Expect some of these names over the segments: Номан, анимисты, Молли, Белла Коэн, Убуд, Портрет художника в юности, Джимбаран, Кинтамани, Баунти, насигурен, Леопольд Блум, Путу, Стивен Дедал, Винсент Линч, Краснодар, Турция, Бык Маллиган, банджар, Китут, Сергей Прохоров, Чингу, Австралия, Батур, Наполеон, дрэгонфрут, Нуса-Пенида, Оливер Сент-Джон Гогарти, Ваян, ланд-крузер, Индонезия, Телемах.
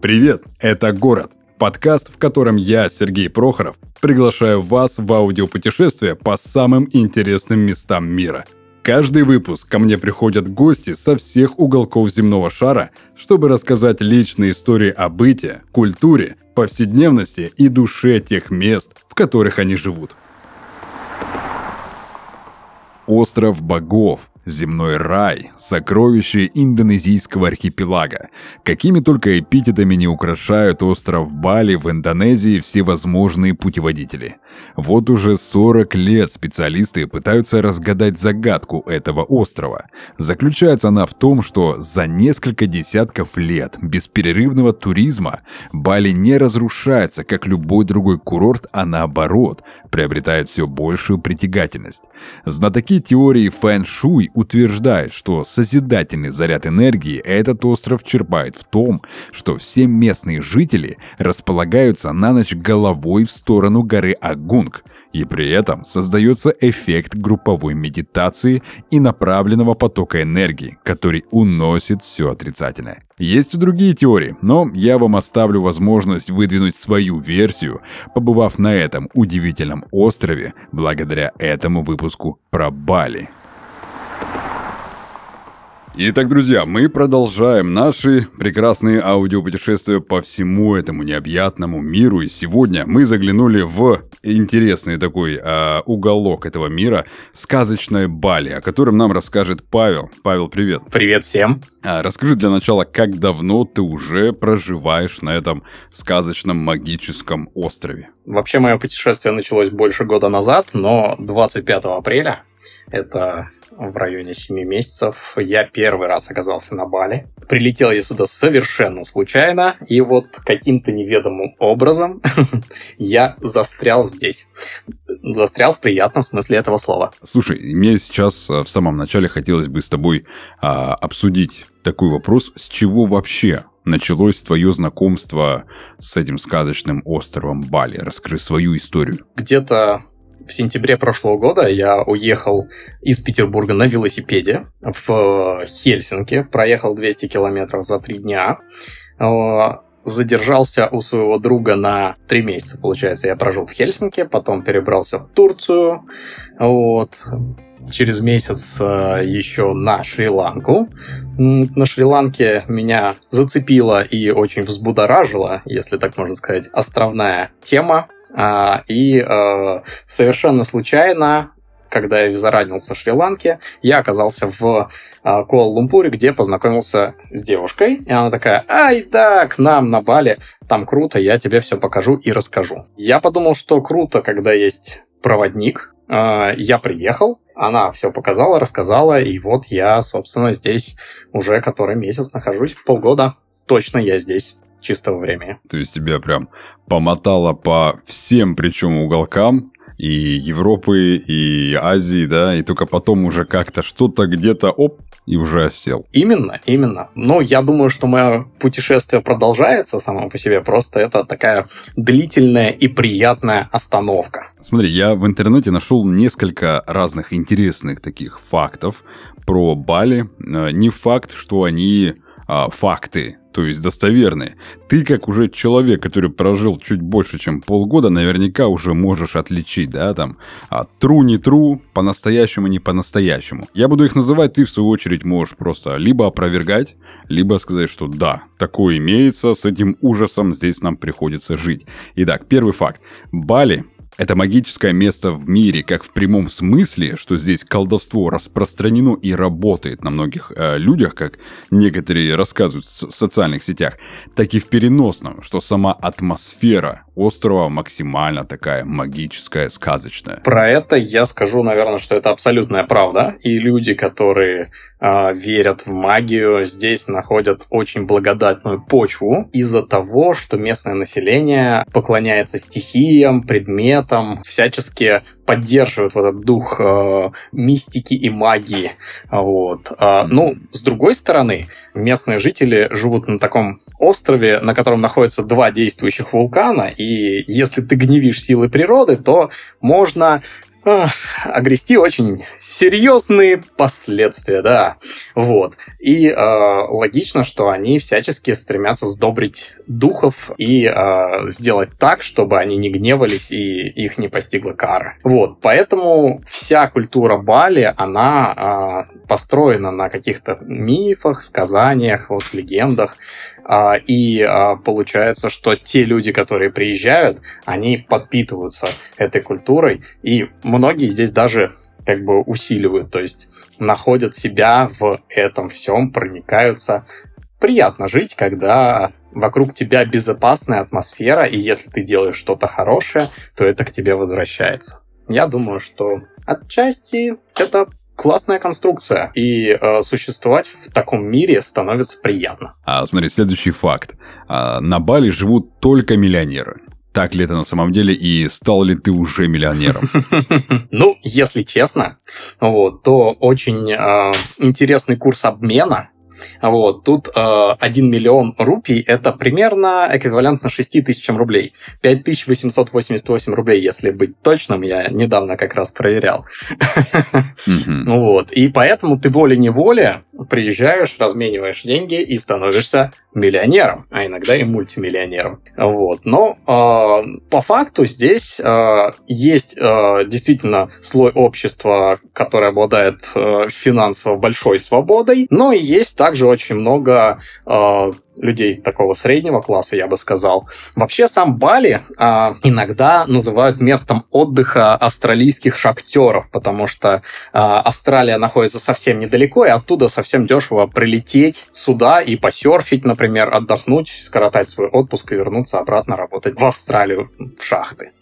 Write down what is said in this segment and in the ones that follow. Привет, это «Город», подкаст, в котором я, Сергей Прохоров, приглашаю вас в аудиопутешествие по самым интересным местам мира. Каждый выпуск ко мне приходят гости со всех уголков земного шара, чтобы рассказать личные истории о быте, культуре, повседневности и душе тех мест, в которых они живут. Остров богов, земной рай, сокровище индонезийского архипелага. Какими только эпитетами не украшают остров Бали в Индонезии всевозможные путеводители. Вот уже 40 лет специалисты пытаются разгадать загадку этого острова. Заключается она в том, что за несколько десятков лет бесперерывного туризма Бали не разрушается, как любой другой курорт, а наоборот, приобретает все большую притягательность. Знатоки теории фэн-шуй утверждает, что созидательный заряд энергии этот остров черпает в том, что все местные жители располагаются на ночь головой в сторону горы Агунг, и при этом создается эффект групповой медитации и направленного потока энергии, который уносит все отрицательное. Есть и другие теории, но я вам оставлю возможность выдвинуть свою версию, побывав на этом удивительном острове благодаря этому выпуску про Бали. Итак, друзья, мы продолжаем наши прекрасные аудиопутешествия по всему этому необъятному миру. И сегодня мы заглянули в интересный такой уголок этого мира, сказочное Бали, о котором нам расскажет Павел. Павел, привет. Привет всем. Расскажи для начала, как давно ты уже проживаешь на этом сказочном магическом острове? Вообще, мое путешествие началось больше года назад, но 25 апреля, это в районе 7 месяцев, я первый раз оказался на Бали. Прилетел я сюда совершенно случайно, и вот каким-то неведомым образом я застрял здесь. Застрял в приятном смысле этого слова. Слушай, мне сейчас в самом начале хотелось бы с тобой обсудить такой вопрос, с чего вообще началось твое знакомство с этим сказочным островом Бали? Раскрой свою историю. Где-то в сентябре прошлого года я уехал из Петербурга на велосипеде в Хельсинки, проехал 200 километров за 3 дня, задержался у своего друга на 3 месяца, получается, я прожил в Хельсинки, потом перебрался в Турцию, вот, через месяц еще на Шри-Ланку. На Шри-Ланке меня зацепила и очень взбудоражила, если так можно сказать, островная тема. И совершенно случайно, когда я заранился в Шри-Ланке, я оказался в Куал-Лумпуре, где познакомился с девушкой. И она такая: «Ай да, к нам на Бали, там круто, я тебе все покажу и расскажу». Я подумал, что круто, когда есть проводник. Я приехал, она все показала, рассказала, и вот я, собственно, здесь уже который месяц нахожусь, полгода точно я здесь. Чистого времени. То есть тебя прям помотало по всем причем уголкам и Европы, и Азии, да, и только потом уже как-то что-то где-то оп, и уже осел. Именно. Но я думаю, что мое путешествие продолжается само по себе, просто это такая длительная и приятная остановка. Смотри, я в интернете нашел несколько разных интересных таких фактов про Бали. Не факт, что они факты, то есть достоверные. Ты, как уже человек, который прожил чуть больше, чем полгода, наверняка уже можешь отличить, да, там, true, не true, по-настоящему, не по-настоящему. Я буду их называть, ты, в свою очередь, можешь просто либо опровергать, либо сказать, что да, такое имеется, с этим ужасом здесь нам приходится жить. Итак, первый факт. Бали — это магическое место в мире, как в прямом смысле, что здесь колдовство распространено и работает на многих людях, как некоторые рассказывают в социальных сетях, так и в переносном, что сама атмосфера острова максимально такая магическая, сказочная. Про это я скажу, наверное, что это абсолютная правда, и люди, которые верят в магию, здесь находят очень благодатную почву из-за того, что местное население поклоняется стихиям, предметам, там всячески поддерживают вот этот дух мистики и магии. Вот. Ну, с другой стороны, местные жители живут на таком острове, на котором находятся два действующих вулкана, и если ты гневишь силы природы, то можно огрести очень серьезные последствия, да. Вот. И логично, что они всячески стремятся сдобрить духов и сделать так, чтобы они не гневались и их не постигла кара. Вот. Поэтому вся культура Бали, она построена на каких-то мифах, сказаниях, вот, легендах. И получается, что те люди, которые приезжают, они подпитываются этой культурой, и многие здесь даже как бы усиливают, то есть находят себя в этом всем, проникаются. Приятно жить, когда вокруг тебя безопасная атмосфера, и если ты делаешь что-то хорошее, то это к тебе возвращается. Я думаю, что отчасти это классная конструкция, и существовать в таком мире становится приятно. Смотри, следующий факт. На Бали живут только миллионеры. Так ли это на самом деле, и стал ли ты уже миллионером? Ну, если честно, то очень интересный курс обмена. Вот, тут 1 миллион рупий — это примерно эквивалентно 6 тысячам рублей. 5888 рублей, если быть точным, я недавно как раз проверял. Вот, и поэтому ты волей-неволей приезжаешь, размениваешь деньги и становишься миллионером, а иногда и мультимиллионером. Вот, но по факту здесь есть действительно слой общества, который обладает финансово большой свободой, но и есть также очень много людей такого среднего класса, я бы сказал. Вообще, сам Бали иногда называют местом отдыха австралийских шахтеров, потому что Австралия находится совсем недалеко, и оттуда совсем дешево прилететь сюда и посерфить, например, отдохнуть, скоротать свой отпуск и вернуться обратно работать в Австралию в шахты.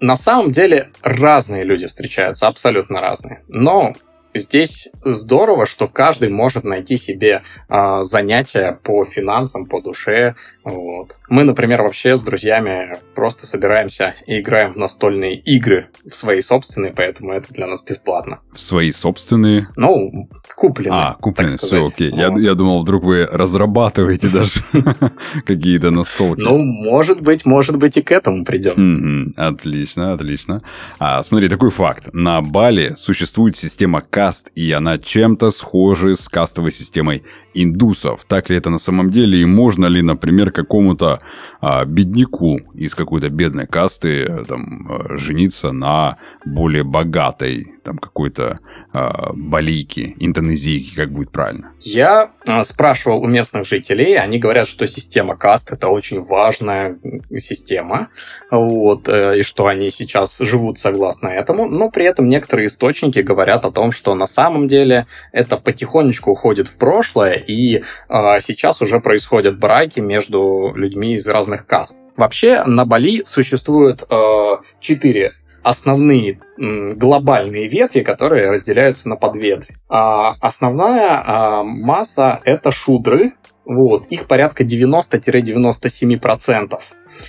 На самом деле разные люди встречаются, абсолютно разные. Но здесь здорово, что каждый может найти себе занятия по финансам, по душе. Вот. Мы, например, вообще с друзьями просто собираемся и играем в настольные игры, в свои собственные, поэтому это для нас бесплатно. В свои собственные? Ну, купленные. Купленные, все, окей. Вот. Я думал, вдруг вы разрабатываете даже какие-то настолки. Ну, может быть и к этому придем. Отлично, отлично. Смотри, такой факт. На Бали существует система каст, и она чем-то схожа с кастовой системой индусов. Так ли это на самом деле, и можно ли, например, какому-то бедняку из какой-то бедной касты там жениться на более богатой там какой-то балийке, индонезийке, как будет правильно? Я спрашивал у местных жителей, они говорят, что система каст — это очень важная система, вот, и что они сейчас живут согласно этому, но при этом некоторые источники говорят о том, что на самом деле это потихонечку уходит в прошлое, и сейчас уже происходят браки между людьми из разных каст. Вообще на Бали существует 4 основные глобальные ветви, которые разделяются на подветви. Основная масса — это шудры, вот, их порядка 90-97%.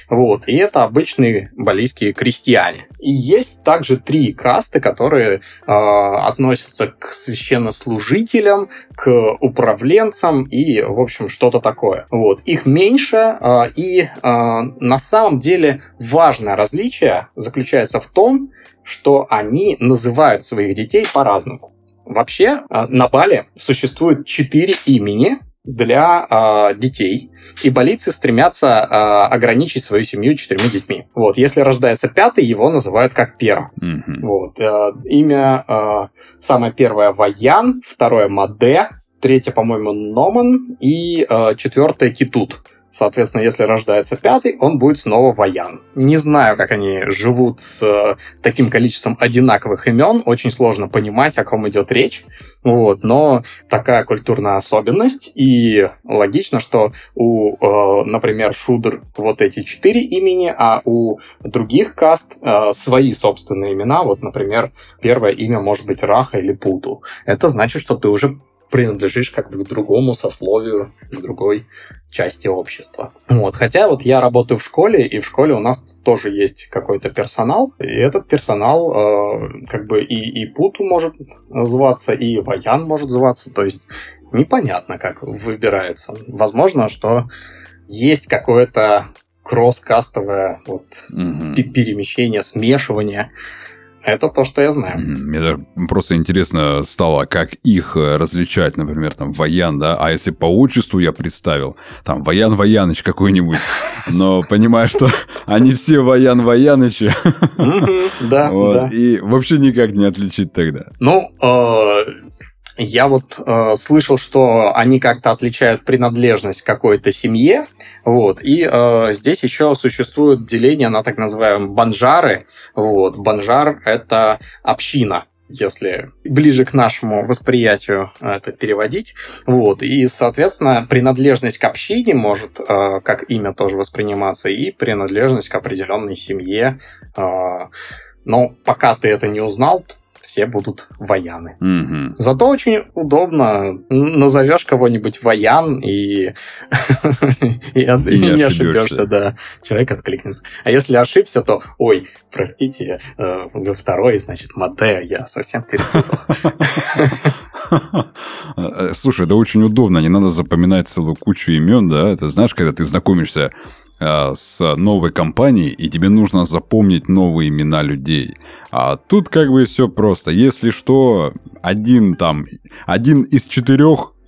Вот, и это обычные балийские крестьяне. И есть также 3 касты, которые относятся к священнослужителям, к управленцам и, в общем, что-то такое. Вот, их меньше, и на самом деле важное различие заключается в том, что они называют своих детей по-разному. Вообще, на Бали существует 4 имени для детей, и балийцы стремятся ограничить свою семью 4 детьми. Вот, если рождается 5-й, его называют как первым. Вот, имя самое первое — Ваян, второе — Маде, третье, по-моему, Номан, и 4-е — Китут. Соответственно, если рождается 5-й, он будет снова Ваян. Не знаю, как они живут с таким количеством одинаковых имен. Очень сложно понимать, о ком идет речь. Вот. Но такая культурная особенность. И логично, что у, например, шудр вот эти 4 имени, а у других каст свои собственные имена. Вот, например, первое имя может быть Раха или Путу. Это значит, что ты уже принадлежишь как бы к другому сословию, к другой части общества. Вот. Хотя вот я работаю в школе, и в школе у нас тоже есть какой-то персонал, и этот персонал как бы и Путу может зваться, и Ваян может зваться, то есть непонятно, как выбирается. Возможно, что есть какое-то кросс-кастовое вот, перемещение, смешивание Это то, что я знаю. Мне просто интересно стало, как их различать, например, там, Ваян, да? А если по отчеству я представил, там, Ваян-Ваяныч какой-нибудь, но понимаю, что они все Ваян-Ваянычи. Да. И вообще никак не отличить тогда. Ну, я вот слышал, что они как-то отличают принадлежность к какой-то семье, вот, и здесь еще существует деление на так называемые банджары, вот, банджар – это община, если ближе к нашему восприятию это переводить, вот, и, соответственно, принадлежность к общине может как имя тоже восприниматься, и принадлежность к определенной семье, но пока ты это не узнал, все будут ваяны. Mm-hmm. Зато очень удобно. Назовешь кого-нибудь ваян, и не ошибешься, да. Человек откликнется. А если ошибся, то, ой, простите, второй, значит, Маде, я совсем перепутал. Слушай, да очень удобно. Не надо запоминать целую кучу имен, да. Это знаешь, когда ты знакомишься с новой компанией, и тебе нужно запомнить новые имена людей. А тут как бы все просто. Если что, один из 4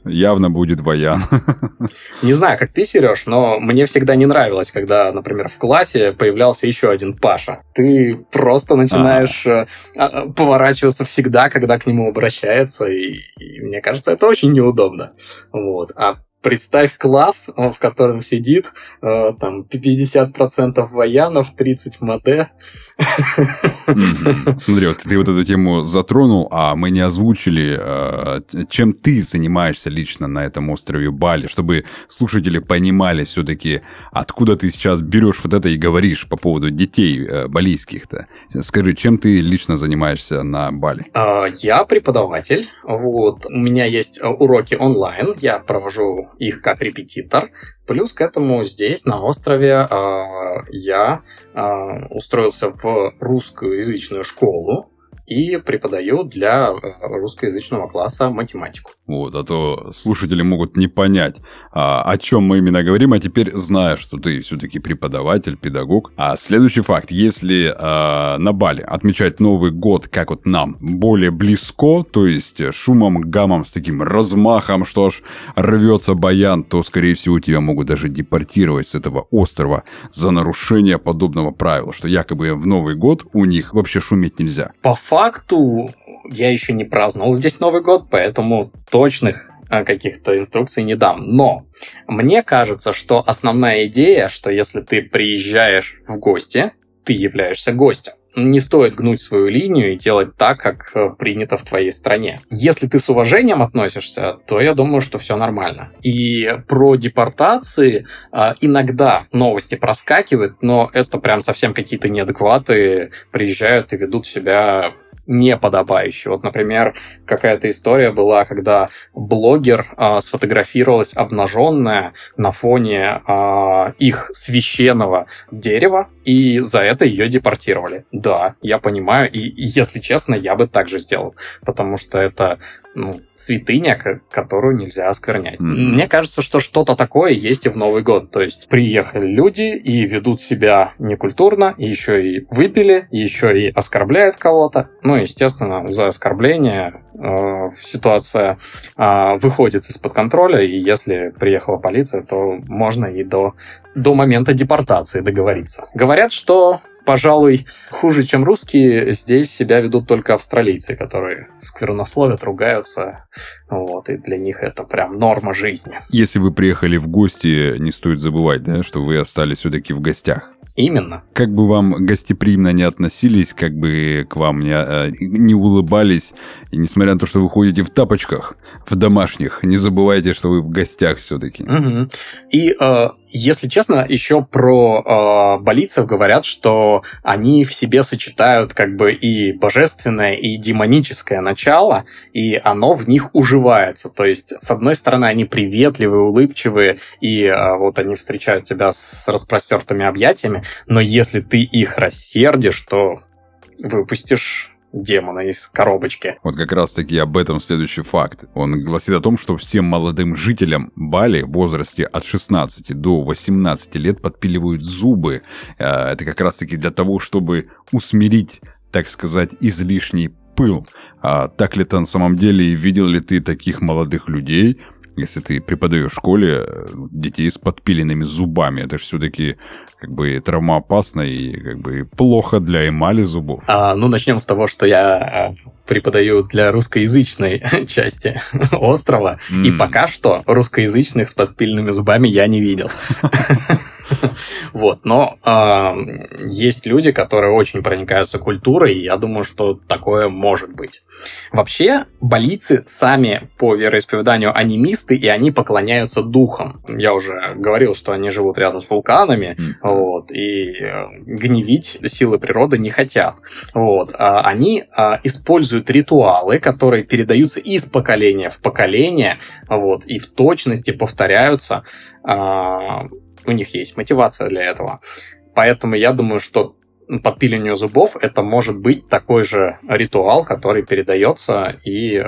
явно будет Ваян. Не знаю, как ты, Сереж, но мне всегда не нравилось, когда, например, в классе появлялся еще один Паша. Ты просто начинаешь поворачиваться всегда, когда к нему обращается, и мне кажется, это очень неудобно. Вот. А представь класс, в котором сидит там 50% ваянов, 30% маде. Смотри, вот ты вот эту тему затронул, а мы не озвучили, чем ты занимаешься лично на этом острове Бали, чтобы слушатели понимали все-таки, откуда ты сейчас берешь вот это и говоришь по поводу детей балийских-то. Скажи, чем ты лично занимаешься на Бали? Я преподаватель. Вот. У меня есть уроки онлайн, я провожу их как репетитор. Плюс к этому здесь, на острове, я устроился в русскоязычную школу и преподаю для русскоязычного класса математику. Вот, а то слушатели могут не понять, о чем мы именно говорим, а теперь зная, что ты все-таки преподаватель, педагог. А следующий факт, если на Бали отмечать Новый год, как вот нам, более близко, то есть шумом, гамом, с таким размахом, что аж рвется баян, то, скорее всего, тебя могут даже депортировать с этого острова за нарушение подобного правила, что якобы в Новый год у них вообще шуметь нельзя. По факту я еще не праздновал здесь Новый год, поэтому точных каких-то инструкций не дам. Но мне кажется, что основная идея, что если ты приезжаешь в гости, ты являешься гостем. Не стоит гнуть свою линию и делать так, как принято в твоей стране. Если ты с уважением относишься, то я думаю, что все нормально. И про депортации иногда новости проскакивают, но это прям совсем какие-то неадекваты приезжают и ведут себя неподобающе. Вот, например, какая-то история была, когда блогер сфотографировалась обнаженная на фоне их священного дерева, и за это ее депортировали. Да, я понимаю, и если честно, я бы так же сделал, потому что это святыня, которую нельзя осквернять. Мне кажется, что что-то такое есть и в Новый год. То есть приехали люди и ведут себя некультурно, и еще и выпили, и еще и оскорбляют кого-то. Ну, естественно, за оскорбление ситуация выходит из-под контроля, и если приехала полиция, то можно и до момента депортации договориться. Говорят, что, пожалуй, хуже, чем русские, здесь себя ведут только австралийцы, которые сквернословят, ругаются, вот, и для них это прям норма жизни. Если вы приехали в гости, не стоит забывать, да, что вы остались все-таки в гостях. Именно. Как бы вам гостеприимно не относились, как бы к вам не улыбались, и несмотря на то, что вы ходите в тапочках, в домашних, не забывайте, что вы в гостях все-таки. Угу. И, если честно, еще про балийцев говорят, что они в себе сочетают как бы и божественное, и демоническое начало, и оно в них уживается. То есть, с одной стороны, они приветливые, улыбчивые, и вот они встречают тебя с распростертыми объятиями, но если ты их рассердишь, то выпустишь демона из коробочки. Вот как раз-таки об этом следующий факт. Он гласит о том, что всем молодым жителям Бали в возрасте от 16 до 18 лет подпиливают зубы. Это как раз-таки для того, чтобы усмирить так сказать, излишний пыл. А так ли это на самом деле, и видел ли ты таких молодых людей, если ты преподаешь в школе, детей с подпиленными зубами? Это же все-таки как бы травмоопасно и как бы плохо для эмали зубов. Ну, начнем с того, что я преподаю для русскоязычной части острова. И пока что русскоязычных с подпиленными зубами я не видел. Вот, но есть люди, которые очень проникаются культурой, и я думаю, что такое может быть. Вообще, балийцы сами по вероисповеданию анимисты, и они поклоняются духам. Я уже говорил, что они живут рядом с вулканами, вот, и гневить силы природы не хотят. Вот, они используют ритуалы, которые передаются из поколения в поколение, вот, и в точности повторяются. У них есть мотивация для этого. Поэтому я думаю, что подпиливание зубов — это может быть такой же ритуал, который передается и,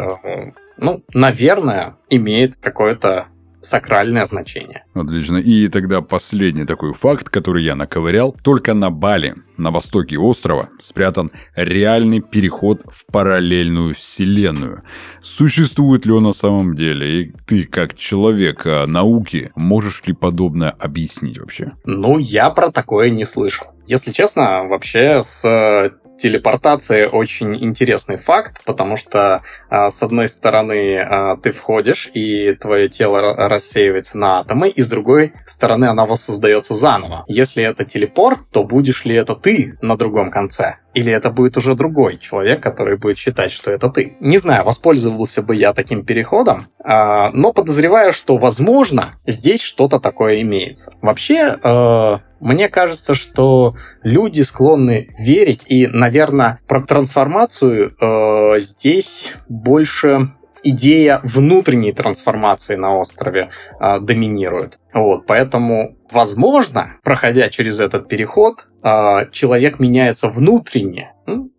ну, наверное, имеет какое-то сакральное значение. Отлично. И тогда последний такой факт, который я наковырял. Только на Бали, на востоке острова, спрятан реальный переход в параллельную вселенную. Существует ли он на самом деле? И ты, как человек науки, можешь ли подобное объяснить вообще? Ну, я про такое не слышал. Если честно, вообще с телепортацией очень интересный факт, потому что, с одной стороны, ты входишь, и твое тело рассеивается на атомы, и с другой стороны, она воссоздается заново. Если это телепорт, то будешь ли это ты на другом конце? Или это будет уже другой человек, который будет считать, что это ты? Не знаю, воспользовался бы я таким переходом, но подозреваю, что, возможно, здесь что-то такое имеется. Вообще, мне кажется, что люди склонны верить, и, наверное, про трансформацию здесь больше идея внутренней трансформации на острове доминирует. Вот, поэтому, возможно, проходя через этот переход, человек меняется внутренне.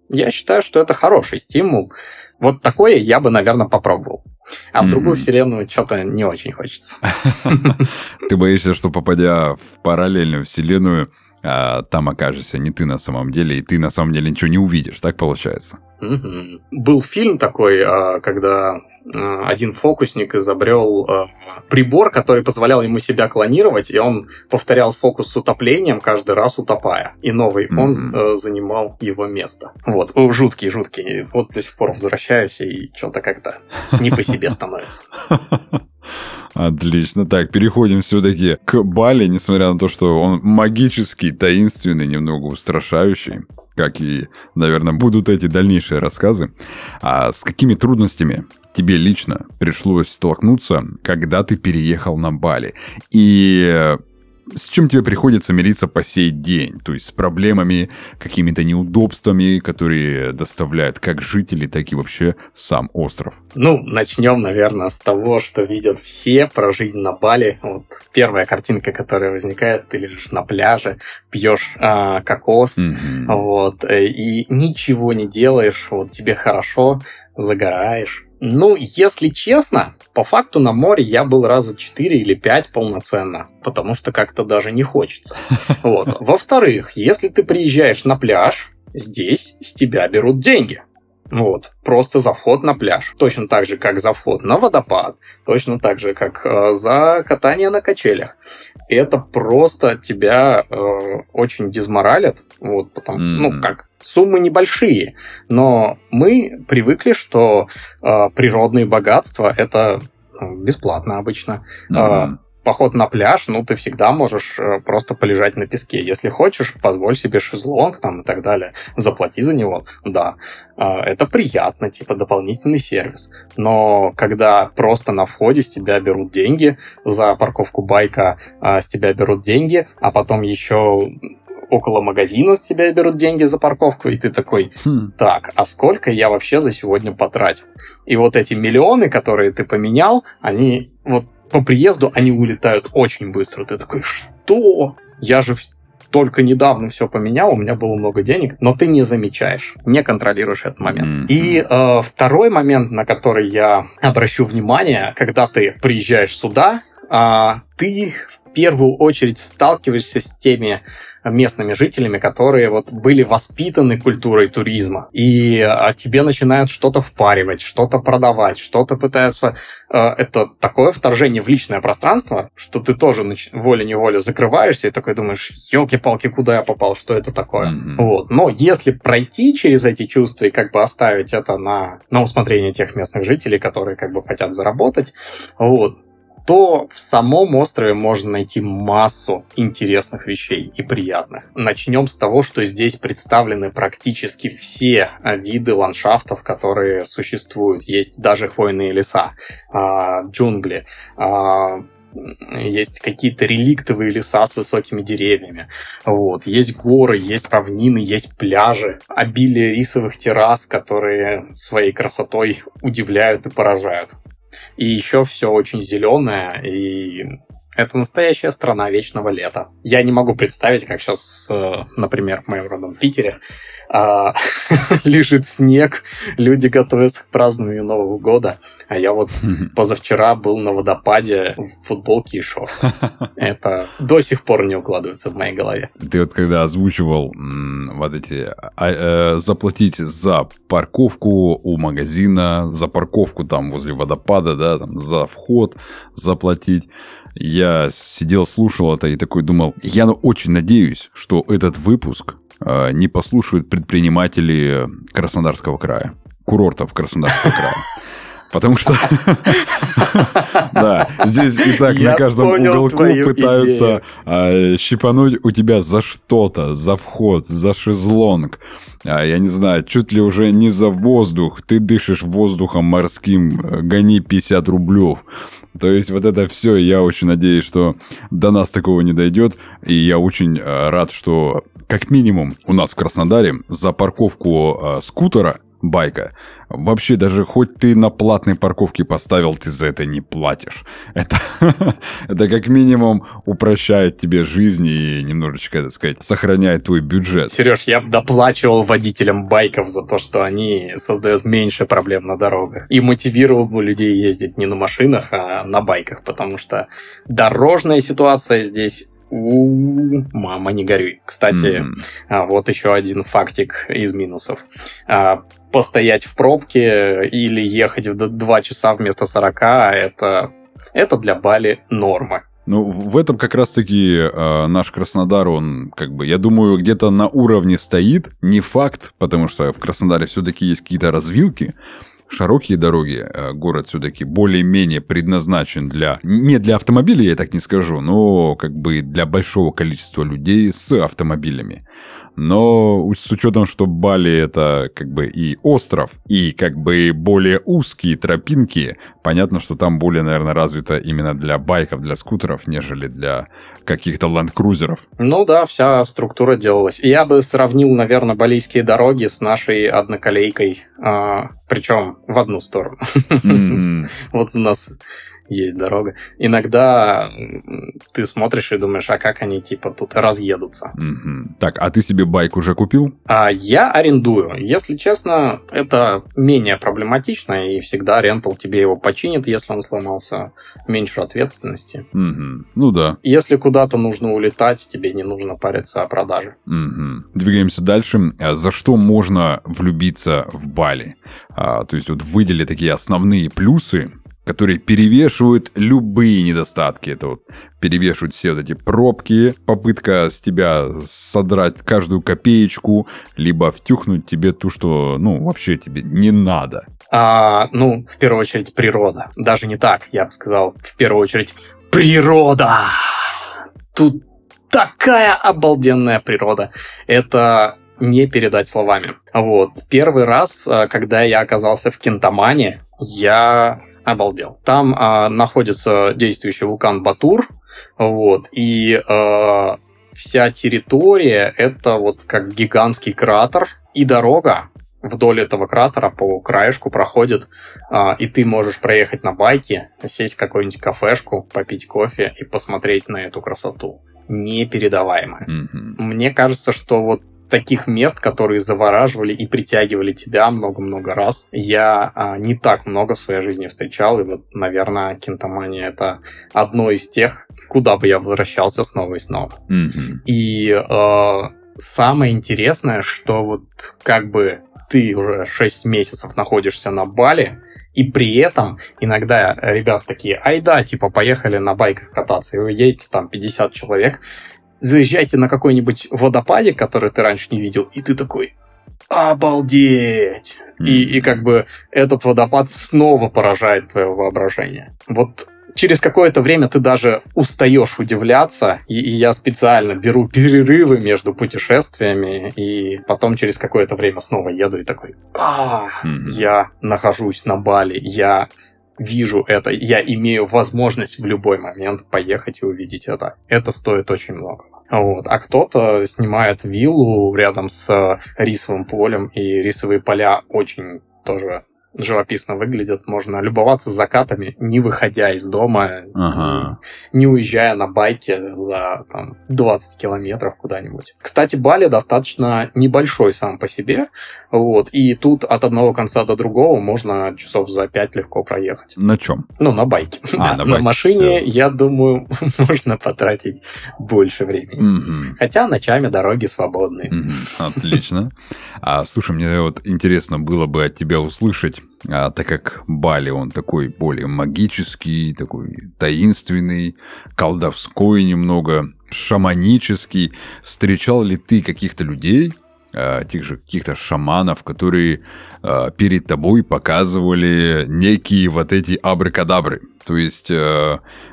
Я считаю, что это хороший стимул. Вот такое я бы, наверное, попробовал. А в другую вселенную что-то не очень хочется. Ты боишься, что, попадя в параллельную вселенную, там окажешься не ты на самом деле, и ты на самом деле ничего не увидишь, так получается? Был фильм такой, когда один фокусник изобрел прибор, который позволял ему себя клонировать, и он повторял фокус с утоплением, каждый раз утопая. И новый он занимал его место. Вот, жуткий. Вот до сих пор возвращаюсь, и что-то как-то не по себе становится. Отлично. Так, переходим все-таки к Бали, несмотря на то, что он магический, таинственный, немного устрашающий, как и, наверное, будут эти дальнейшие рассказы. А с какими трудностями тебе лично пришлось столкнуться, когда ты переехал на Бали? И с чем тебе приходится мириться по сей день? То есть с проблемами, какими-то неудобствами, которые доставляют как жители, так и вообще сам остров? Ну, начнем, наверное, с того, что видят все про жизнь на Бали. Вот первая картинка, которая возникает, ты лежишь на пляже, пьешь кокос, вот, и ничего не делаешь, вот тебе хорошо, загораешь. Ну, если честно, по факту на море я был раза 4 или 5 полноценно, потому что как-то даже не хочется. Вот. Во-вторых, если ты приезжаешь на пляж, здесь с тебя берут деньги. Вот, просто за вход на пляж. Точно так же, как за вход на водопад. Точно так же, как за катание на качелях. Это просто тебя очень дезморалит. Вот, потому, ну, как, суммы небольшие. Но мы привыкли, что природные богатства – это бесплатно обычно. Поход на пляж, ну, ты всегда можешь просто полежать на песке. Если хочешь, позволь себе шезлонг там и так далее. Заплати за него, да. Это приятно, типа дополнительный сервис. Но когда просто на входе с тебя берут деньги, за парковку байка с тебя берут деньги, а потом еще около магазина с тебя берут деньги за парковку, и ты такой, так, а сколько я вообще за сегодня потратил? И вот эти миллионы, которые ты поменял, они вот по приезду они улетают очень быстро. Ты такой, что? Я же только недавно все поменял, у меня было много денег, но ты не замечаешь, не контролируешь этот момент. И второй момент, на который я обращу внимание, когда ты приезжаешь сюда, ты первую очередь сталкиваешься с теми местными жителями, которые вот были воспитаны культурой туризма, и тебе начинают что-то впаривать, что-то продавать, что-то пытаются... Это такое вторжение в личное пространство, что ты тоже волей-неволей закрываешься и такой думаешь, ёлки-палки, куда я попал, что это такое? Mm-hmm. Вот. Но если пройти через эти чувства и как бы оставить это на усмотрение тех местных жителей, которые как бы хотят заработать, вот, то в самом острове можно найти массу интересных вещей и приятных. Начнем с того, что здесь представлены практически все виды ландшафтов, которые существуют. Есть даже хвойные леса, джунгли, есть какие-то реликтовые леса с высокими деревьями. Вот. Есть горы, есть равнины, есть пляжи. Обилие рисовых террас, которые своей красотой удивляют и поражают. И еще все очень зеленое, и это настоящая страна вечного лета. Я не могу представить, как сейчас, например, в моем родном Питере лежит снег, люди готовятся к празднованию Нового года, а я вот позавчера был на водопаде в футболке и шортах. Это до сих пор не укладывается в моей голове. Ты вот когда озвучивал вот эти заплатить за парковку у магазина, за парковку там возле водопада, да, там за вход заплатить, я сидел, слушал это и такой думал, я очень надеюсь, что этот выпуск не послушают предприниматели Краснодарского края, курортов Краснодарского края. Потому что, да, здесь и так на каждом уголку пытаются щипануть у тебя за что-то, за вход, за шезлонг. Я не знаю, чуть ли уже не за воздух. Ты дышишь воздухом морским, гони 50 рублев. То есть вот это все, я очень надеюсь, что до нас такого не дойдет. И я очень рад, что как минимум у нас в Краснодаре за парковку скутера, байка. Вообще, даже хоть ты на платной парковке поставил, ты за это не платишь. Это как минимум упрощает тебе жизнь и немножечко, так сказать, сохраняет твой бюджет. Сереж, я бы доплачивал водителям байков за то, что они создают меньше проблем на дорогах. И мотивировал бы людей ездить не на машинах, а на байках, потому что дорожная ситуация здесь... мама, не горюй. Кстати, вот еще один фактик из минусов. Постоять в пробке или ехать в 2 часа вместо 40 – это для Бали норма. Ну, в этом как раз-таки наш Краснодар, он, как бы, я думаю, где-то на уровне стоит. Не факт, потому что в Краснодаре все-таки есть какие-то развилки. Широкие дороги, город все-таки более-менее предназначен для... Не для автомобилей, я так не скажу, но как бы для большого количества людей с автомобилями. Но с учетом, что Бали это как бы и остров, и как бы более узкие тропинки, понятно, что там более, наверное, развито именно для байков, для скутеров, нежели для каких-то ланд-крузеров. Ну да, вся структура делалась. И я бы сравнил, наверное, балийские дороги с нашей одноколейкой, причем в одну сторону. Вот у нас... есть дорога. Иногда ты смотришь и думаешь, а как они типа тут разъедутся. Так, а ты себе байк уже купил? Я арендую. Если честно, это менее проблематично, и всегда рентал тебе его починит, если он сломался. Меньше ответственности. Ну да. Если куда-то нужно улетать, тебе не нужно париться о продаже. Двигаемся дальше. За что можно влюбиться в Бали? То есть вот выдели такие основные плюсы, которые перевешивают любые недостатки. Это вот перевешивают все вот эти пробки, попытка с тебя содрать каждую копеечку, либо втюхнуть тебе то, что, ну, вообще тебе не надо. Ну, в первую очередь, природа. Даже не так, я бы сказал, в первую очередь, природа! Тут такая обалденная природа. Это... не передать словами. Вот. Первый раз, когда я оказался в Кинтамани, я обалдел. Там находится действующий вулкан Батур, вот, и вся территория – это вот как гигантский кратер, и дорога вдоль этого кратера по краешку проходит, и ты можешь проехать на байке, сесть в какую-нибудь кафешку, попить кофе и посмотреть на эту красоту. Непередаваемо. Мне кажется, что вот таких мест, которые завораживали и притягивали тебя много-много раз, я не так много в своей жизни встречал. И вот, наверное, Кинтамани — это одно из тех, куда бы я возвращался снова и снова. Mm-hmm. И самое интересное, что вот как бы ты уже 6 месяцев находишься на Бали, и при этом иногда ребят такие: ай да, типа, поехали на байках кататься, и вы едете там 50 человек, заезжайте на какой-нибудь водопадик, который ты раньше не видел, и ты такой: обалдеть! Mm. И как бы этот водопад снова поражает твое воображение. Вот через какое-то время ты даже устаешь удивляться, и я специально беру перерывы между путешествиями, и потом через какое-то время снова еду и такой: я нахожусь на Бали, я вижу это, я имею возможность в любой момент поехать и увидеть это. Это стоит очень много. Вот. А кто-то снимает виллу рядом с рисовым полем, и рисовые поля очень тоже живописно выглядят, можно любоваться закатами, не выходя из дома, ага, не уезжая на байке за там 20 километров куда-нибудь. Кстати, Бали достаточно небольшой сам по себе, вот, и тут от одного конца до другого можно часов за 5 легко проехать. На чем? Ну, на байке. А, да, на машине, все. Я думаю, можно потратить больше времени. Mm-hmm. Хотя ночами дороги свободные. Mm-hmm. Отлично. Слушай, мне вот интересно было бы от тебя услышать, так как Бали, он такой более магический, такой таинственный, колдовской немного, шаманический. Встречал ли ты каких-то людей, тех же каких-то шаманов, которые перед тобой показывали некие вот эти абракадабры, то есть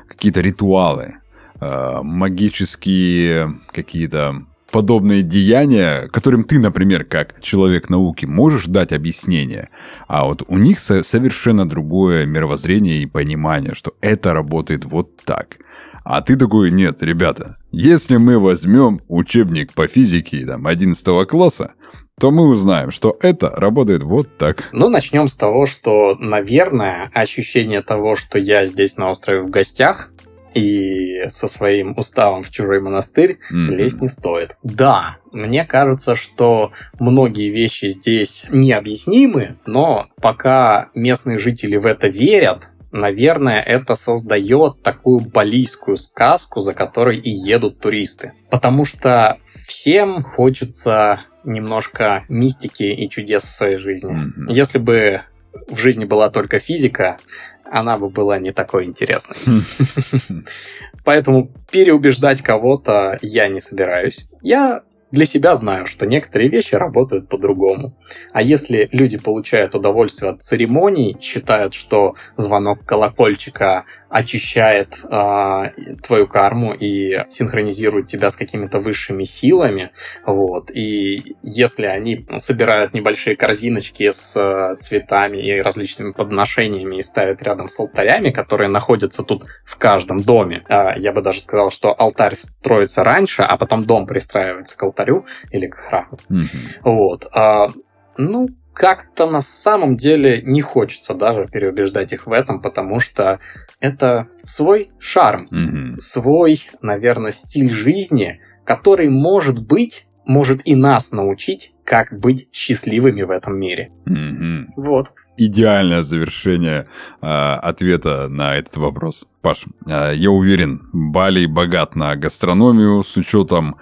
какие-то ритуалы, магические какие-то подобные деяния, которым ты, например, как человек науки, можешь дать объяснение, а вот у них совершенно другое мировоззрение и понимание, что это работает вот так. А ты такой: нет, ребята, если мы возьмем учебник по физике там 11 класса, то мы узнаем, что это работает вот так. Ну, начнем с того, что, наверное, ощущение того, что я здесь на острове в гостях, и со своим уставом в чужой монастырь лезть не стоит. Да, мне кажется, что многие вещи здесь необъяснимы, но пока местные жители в это верят, наверное, это создает такую балийскую сказку, за которой и едут туристы. Потому что всем хочется немножко мистики и чудес в своей жизни. Mm-hmm. Если бы в жизни была только физика, она бы была не такой интересной. Поэтому переубеждать кого-то я не собираюсь. Я для себя знаю, что некоторые вещи работают по-другому. А если люди получают удовольствие от церемоний, считают, что звонок колокольчика очищает твою карму и синхронизирует тебя с какими-то высшими силами, вот, и если они собирают небольшие корзиночки с цветами и различными подношениями и ставят рядом с алтарями, которые находятся тут в каждом доме, я бы даже сказал, что алтарь строится раньше, а потом дом пристраивается к алтарю или к храму. Mm-hmm. Вот. Ну, как-то на самом деле не хочется даже переубеждать их в этом, потому что это свой шарм, свой, наверное, стиль жизни, который, может быть, может и нас научить, как быть счастливыми в этом мире. Mm-hmm. Вот. Идеальное завершение ответа на этот вопрос. Паш, я уверен, Бали богат на гастрономию с учетом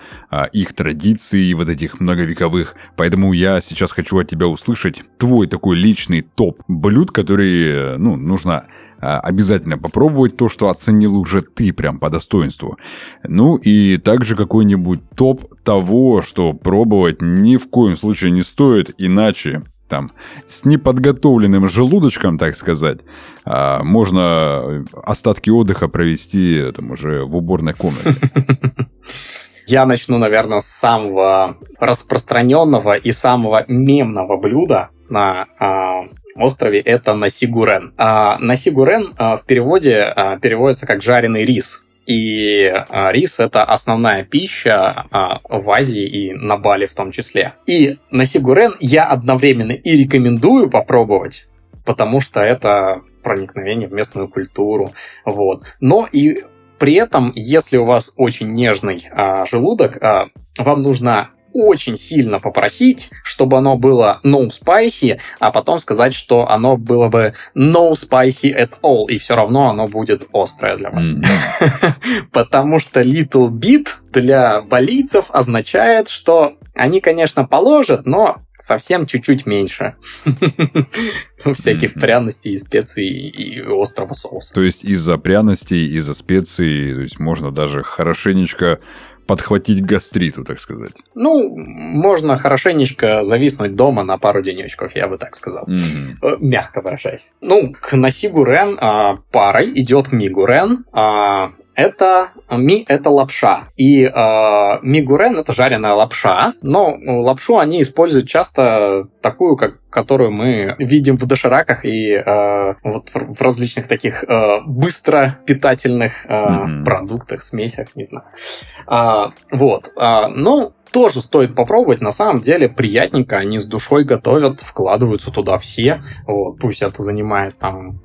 их традиций, вот этих многовековых. Поэтому я сейчас хочу от тебя услышать твой такой личный топ блюд, которые, ну, нужно обязательно попробовать, то, что оценил уже ты прям по достоинству. Ну и также какой-нибудь топ того, что пробовать ни в коем случае не стоит, иначе там с неподготовленным желудочком, так сказать, можно остатки отдыха провести там уже в уборной комнате. Я начну, наверное, с самого распространенного и самого мемного блюда на острове. Это насигурен. Насигурен в переводе переводится как «жареный рис». И рис — это основная пища в Азии и на Бали в том числе. И насигурен я одновременно и рекомендую попробовать, потому что это проникновение в местную культуру. Вот. Но и при этом, если у вас очень нежный желудок, вам нужно очень сильно попросить, чтобы оно было no spicy, а потом сказать, что оно было бы no spicy at all, и все равно оно будет острое для вас. Потому что little bit для балийцев означает, что они, конечно, положат, но совсем чуть-чуть меньше всяких пряностей, специй и острого соуса. То есть из-за пряностей, из-за специй, то есть можно даже хорошенечко подхватить гастриту, так сказать. Ну, можно хорошенечко зависнуть дома на пару денечков, я бы так сказал. Мягко выражаясь. Ну, к насигурен парой идет ми горенг. Это ми, это лапша. И ми горенг это жареная лапша. Но лапшу они используют часто такую, как которую мы видим в дошираках и вот в различных таких быстро питательных продуктах, смесях, не знаю. Ну, тоже стоит попробовать, на самом деле приятненько. Они с душой готовят, вкладываются туда все. Вот, пусть это занимает там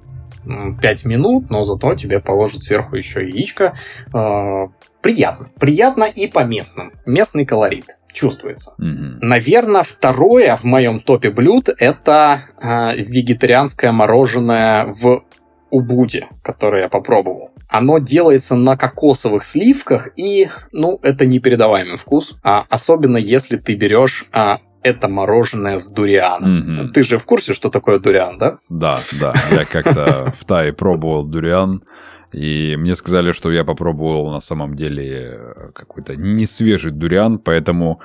5 минут, но зато тебе положат сверху еще яичко. Приятно. Приятно и по-местному. Местный колорит чувствуется. Наверное, второе в моем топе блюд это вегетарианское мороженое в Убуде, которое я попробовал. Оно делается на кокосовых сливках и, ну, это непередаваемый вкус. Особенно, если ты берешь... это мороженое с дурианом. Ты же в курсе, что такое дуриан, да? Да, да. Я как-то в Тае пробовал дуриан, и мне сказали, что я попробовал на самом деле какой-то несвежий дуриан, поэтому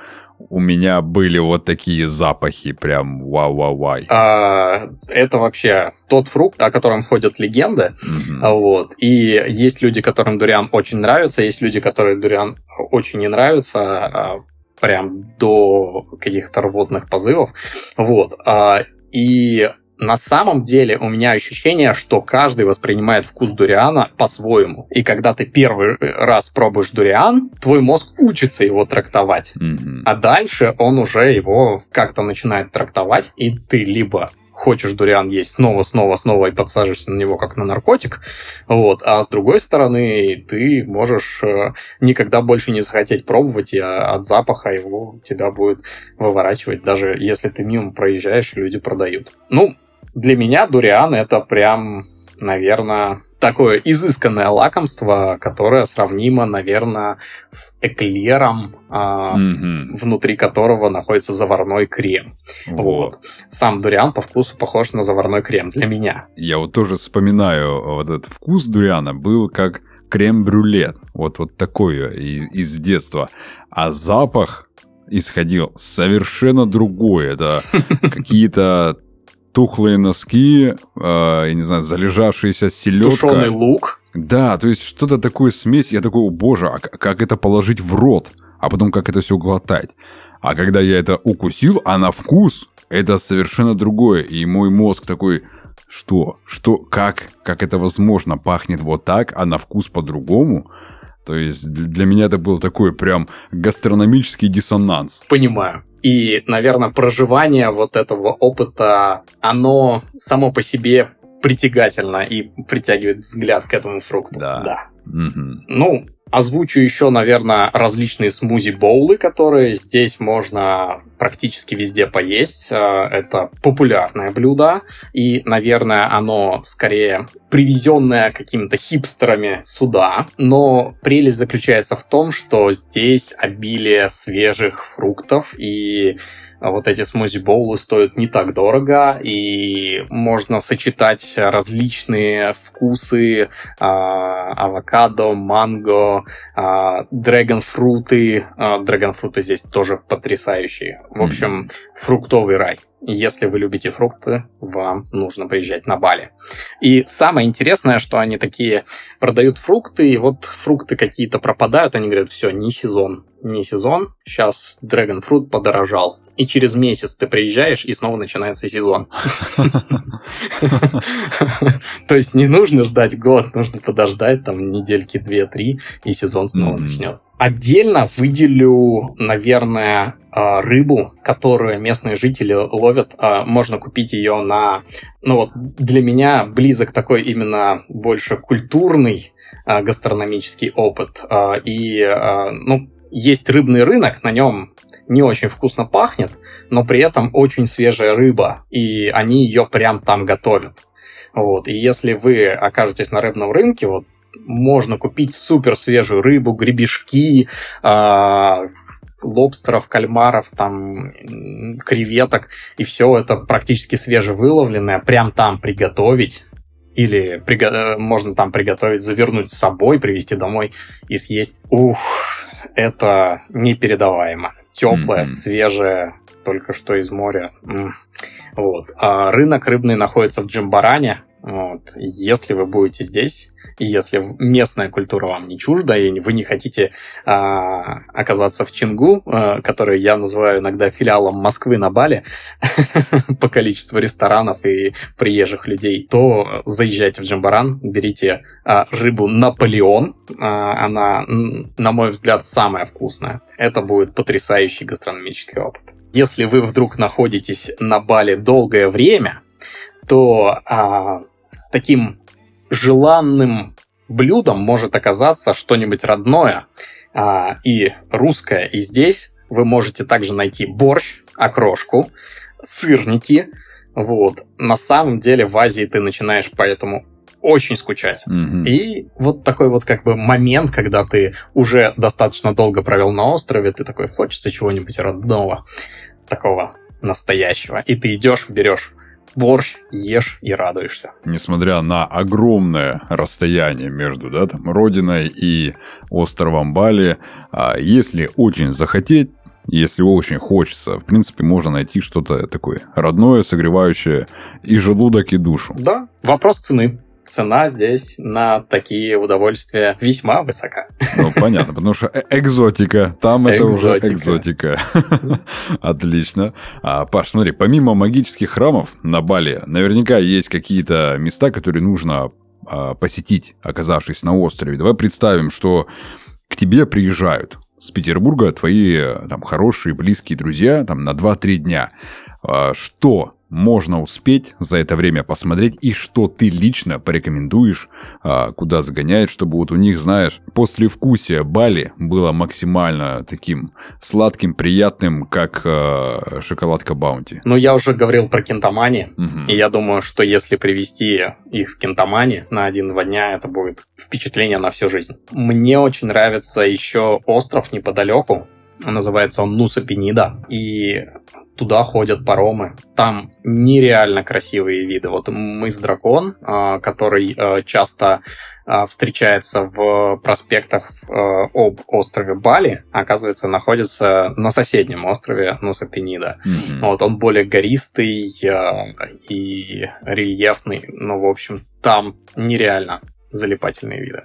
у меня были вот такие запахи, прям вау-вау-вай. Это вообще тот фрукт, о котором ходят легенды. Вот. И есть люди, которым дуриан очень нравится, есть люди, которым дуриан очень не нравится, прям до каких-то рвотных позывов. Вот. И на самом деле у меня ощущение, что каждый воспринимает вкус дуриана по-своему. И когда ты первый раз пробуешь дуриан, твой мозг учится его трактовать. А дальше он уже его как-то начинает трактовать, и ты либо хочешь дуриан есть снова и подсаживаешься на него как на наркотик, вот, а с другой стороны ты можешь никогда больше не захотеть пробовать, и от запаха его тебя будет выворачивать, даже если ты мимо проезжаешь и люди продают. Ну, для меня дуриан это прям, наверное, такое изысканное лакомство, которое сравнимо, наверное, с эклером, внутри которого находится заварной крем. Вот. Сам дуриан по вкусу похож на заварной крем для меня. Я вот тоже вспоминаю, вот этот вкус дуриана был как крем-брюле, вот такое из детства. А запах исходил совершенно другой. Это какие-то тухлые носки, я не знаю, залежавшаяся селедка. Тушеный лук. Да, то есть что-то такое смесь. Я такой, о боже, а как это положить в рот? А потом как это все глотать? А когда я это укусил, а на вкус это совершенно другое. И мой мозг такой, что, как это возможно? Пахнет вот так, а на вкус по-другому? То есть для меня это был такой прям гастрономический диссонанс. Понимаю. И, наверное, проживание вот этого опыта, оно само по себе притягательно и притягивает взгляд к этому фрукту. Да. Ну, озвучу еще, наверное, различные смузи-боулы, которые здесь можно практически везде поесть. Это популярное блюдо, и, наверное, оно скорее привезенное какими-то хипстерами сюда. Но прелесть заключается в том, что здесь обилие свежих фруктов, и вот эти смузи-боулы стоят не так дорого, и можно сочетать различные вкусы: авокадо, манго, дрэгонфруты. Дрэгонфруты здесь тоже потрясающие. В общем, фруктовый рай. Если вы любите фрукты, вам нужно приезжать на Бали. И самое интересное, что они такие продают фрукты, и вот фрукты какие-то пропадают, они говорят, все, не сезон, сейчас дрэгонфрут подорожал. И через месяц ты приезжаешь, и снова начинается сезон. То есть не нужно ждать год, нужно подождать там недельки 2-3, и сезон снова начнется. Отдельно выделю, наверное, рыбу, которую местные жители ловят. Можно купить ее на... Ну вот для меня близок такой именно больше культурный гастрономический опыт. И, ну, есть рыбный рынок, на нем не очень вкусно пахнет, но при этом очень свежая рыба, и они ее прям там готовят. Вот. И если вы окажетесь на рыбном рынке, вот, можно купить супер свежую рыбу, гребешки, лобстеров, кальмаров, там, креветок, и все это практически свежевыловленное, прям там приготовить. Или можно там приготовить, завернуть с собой, привезти домой и съесть. Ух, это непередаваемо. Теплое, свежее, только что из моря. Вот. А рынок рыбный находится в Джимбаране. Вот. Если вы будете здесь, и если местная культура вам не чужда, и вы не хотите оказаться в Чингу, который я называю иногда филиалом Москвы на Бали по количеству ресторанов и приезжих людей, то заезжайте в Джимбаран, берите рыбу Наполеон. Она, на мой взгляд, самая вкусная. Это будет потрясающий гастрономический опыт. Если вы вдруг находитесь на Бали долгое время, то таким желанным блюдом может оказаться что-нибудь родное и русское. И здесь вы можете также найти борщ, окрошку, сырники. Вот. На самом деле в Азии ты начинаешь поэтому очень скучать. Mm-hmm. И вот такой вот как бы момент, когда ты уже достаточно долго провел на острове, ты такой, хочется чего-нибудь родного, такого настоящего. И ты идешь, берешь борщ, ешь и радуешься. Несмотря на огромное расстояние между там, родиной и островом Бали, если очень захотеть, если очень хочется, в принципе, можно найти что-то такое родное, согревающее и желудок, и душу. Да, вопрос цены. Цена здесь на такие удовольствия весьма высока. Ну, понятно, потому что экзотика. Там это уже экзотика. Отлично. Паш, смотри, помимо магических храмов на Бали, наверняка есть какие-то места, которые нужно посетить, оказавшись на острове. Давай представим, что к тебе приезжают с Петербурга твои хорошие, близкие друзья на 2-3 дня. Что можно успеть за это время посмотреть, и что ты лично порекомендуешь, куда загонять, чтобы вот у них, знаешь, послевкусие Бали было максимально таким сладким, приятным, как шоколадка Баунти. Ну, я уже говорил про Кинтамани, и я думаю, что если привезти их в Кинтамани на 1-2 дня, это будет впечатление на всю жизнь. Мне очень нравится еще остров неподалеку, называется он Нуса-Пенида, и туда ходят паромы. Там нереально красивые виды. Вот мыс Дракон, который часто встречается в проспектах об острове Бали, оказывается, находится на соседнем острове Нуса-Пенида. Вот, он более гористый и рельефный. Ну, в общем, там нереально залипательные виды.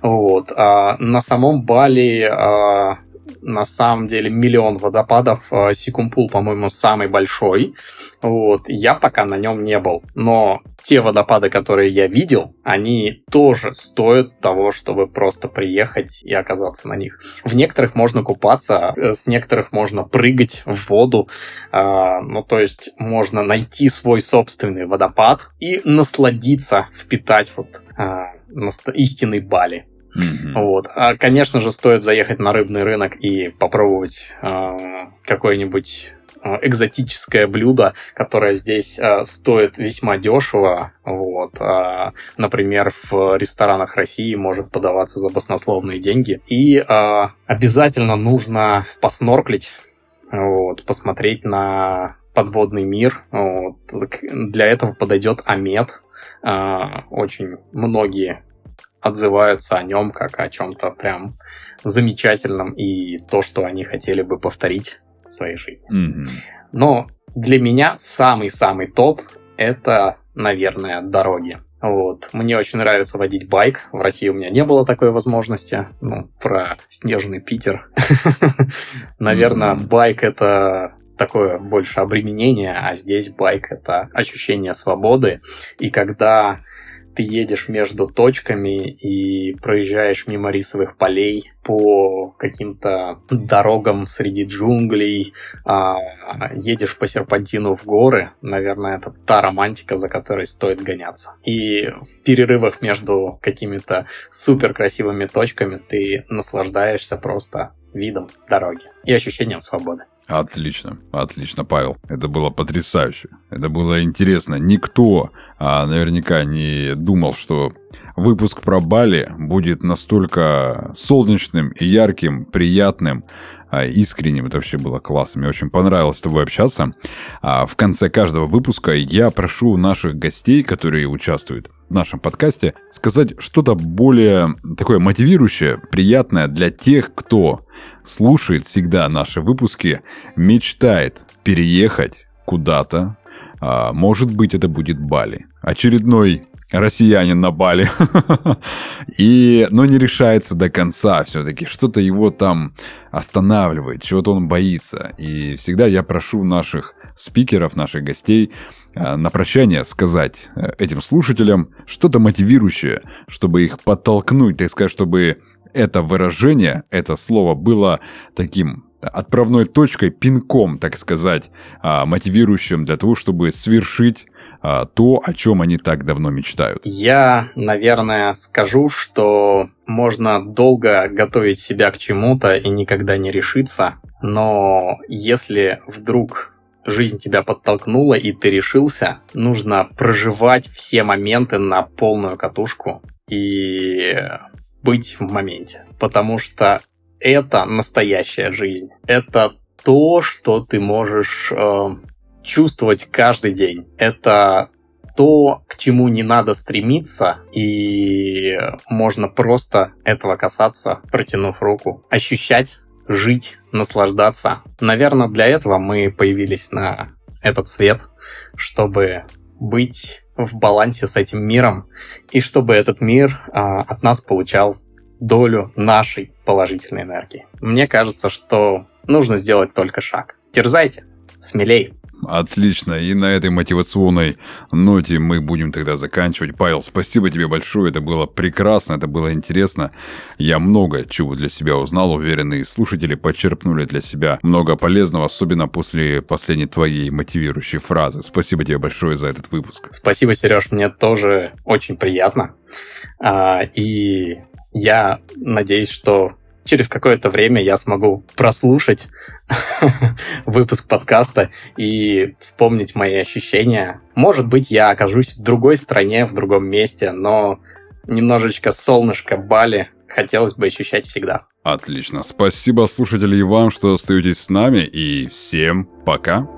Вот. На самом Бали на самом деле миллион водопадов. Секумпул, по-моему, самый большой. Вот. Я пока на нем не был. Но те водопады, которые я видел, они тоже стоят того, чтобы просто приехать и оказаться на них. В некоторых можно купаться, с некоторых можно прыгать в воду. Ну, то есть можно найти свой собственный водопад и насладиться, впитать вот истинный Бали. Вот. А, конечно же, стоит заехать на рыбный рынок и попробовать какое-нибудь экзотическое блюдо, которое здесь стоит весьма дешево. Вот. Например, в ресторанах России может подаваться за баснословные деньги. И обязательно нужно поснорклить, вот, посмотреть на подводный мир. Вот. Для этого подойдет амет. Очень многие отзываются о нем как о чем-то прям замечательном и то, что они хотели бы повторить в своей жизни. Но для меня самый-самый топ – это, наверное, дороги. Вот. Мне очень нравится водить байк. В России у меня не было такой возможности. Ну, про снежный Питер. Наверное, байк – это такое больше обременение, а здесь байк – это ощущение свободы. И когда ты едешь между точками и проезжаешь мимо рисовых полей по каким-то дорогам среди джунглей, едешь по серпантину в горы, наверное, это та романтика, за которой стоит гоняться. И в перерывах между какими-то суперкрасивыми точками ты наслаждаешься просто видом дороги и ощущением свободы. Отлично, отлично, Павел. Это было потрясающе. Это было интересно. Никто наверняка не думал, что выпуск про Бали будет настолько солнечным и ярким, приятным, искренним. Это вообще было классно. Мне очень понравилось с тобой общаться. В конце каждого выпуска я прошу наших гостей, которые участвуют в нашем подкасте, сказать что-то более такое мотивирующее, приятное для тех, кто слушает всегда наши выпуски, мечтает переехать куда-то. Может быть, это будет Бали. Очередной россиянин на Бали, но не решается до конца все-таки, что-то его там останавливает, чего-то он боится. И всегда я прошу наших спикеров, наших гостей на прощание сказать этим слушателям что-то мотивирующее, чтобы их подтолкнуть, так сказать, чтобы это выражение, это слово было таким отправной точкой, пинком, так сказать, мотивирующим для того, чтобы свершить то, о чем они так давно мечтают. Я, наверное, скажу, что можно долго готовить себя к чему-то и никогда не решиться, но если вдруг жизнь тебя подтолкнула и ты решился, нужно проживать все моменты на полную катушку и быть в моменте, потому что это настоящая жизнь. Это то, что ты можешь чувствовать каждый день. Это то, к чему не надо стремиться, и можно просто этого касаться, протянув руку, ощущать, жить, наслаждаться. Наверное, для этого мы появились на этот свет, чтобы быть в балансе с этим миром, и чтобы этот мир от нас получал долю нашей положительной энергии. Мне кажется, что нужно сделать только шаг. Дерзайте, смелее. Отлично, и на этой мотивационной ноте мы будем тогда заканчивать. Павел, спасибо тебе большое, это было прекрасно, это было интересно. Я много чего для себя узнал, уверенные слушатели почерпнули для себя много полезного, особенно после последней твоей мотивирующей фразы. Спасибо тебе большое за этот выпуск. Спасибо, Сереж, мне тоже очень приятно. И я надеюсь, что через какое-то время я смогу прослушать выпуск подкаста и вспомнить мои ощущения. Может быть, я окажусь в другой стране, в другом месте, но немножечко солнышко Бали хотелось бы ощущать всегда. Отлично. Спасибо, слушатели, и вам, что остаетесь с нами. И всем пока.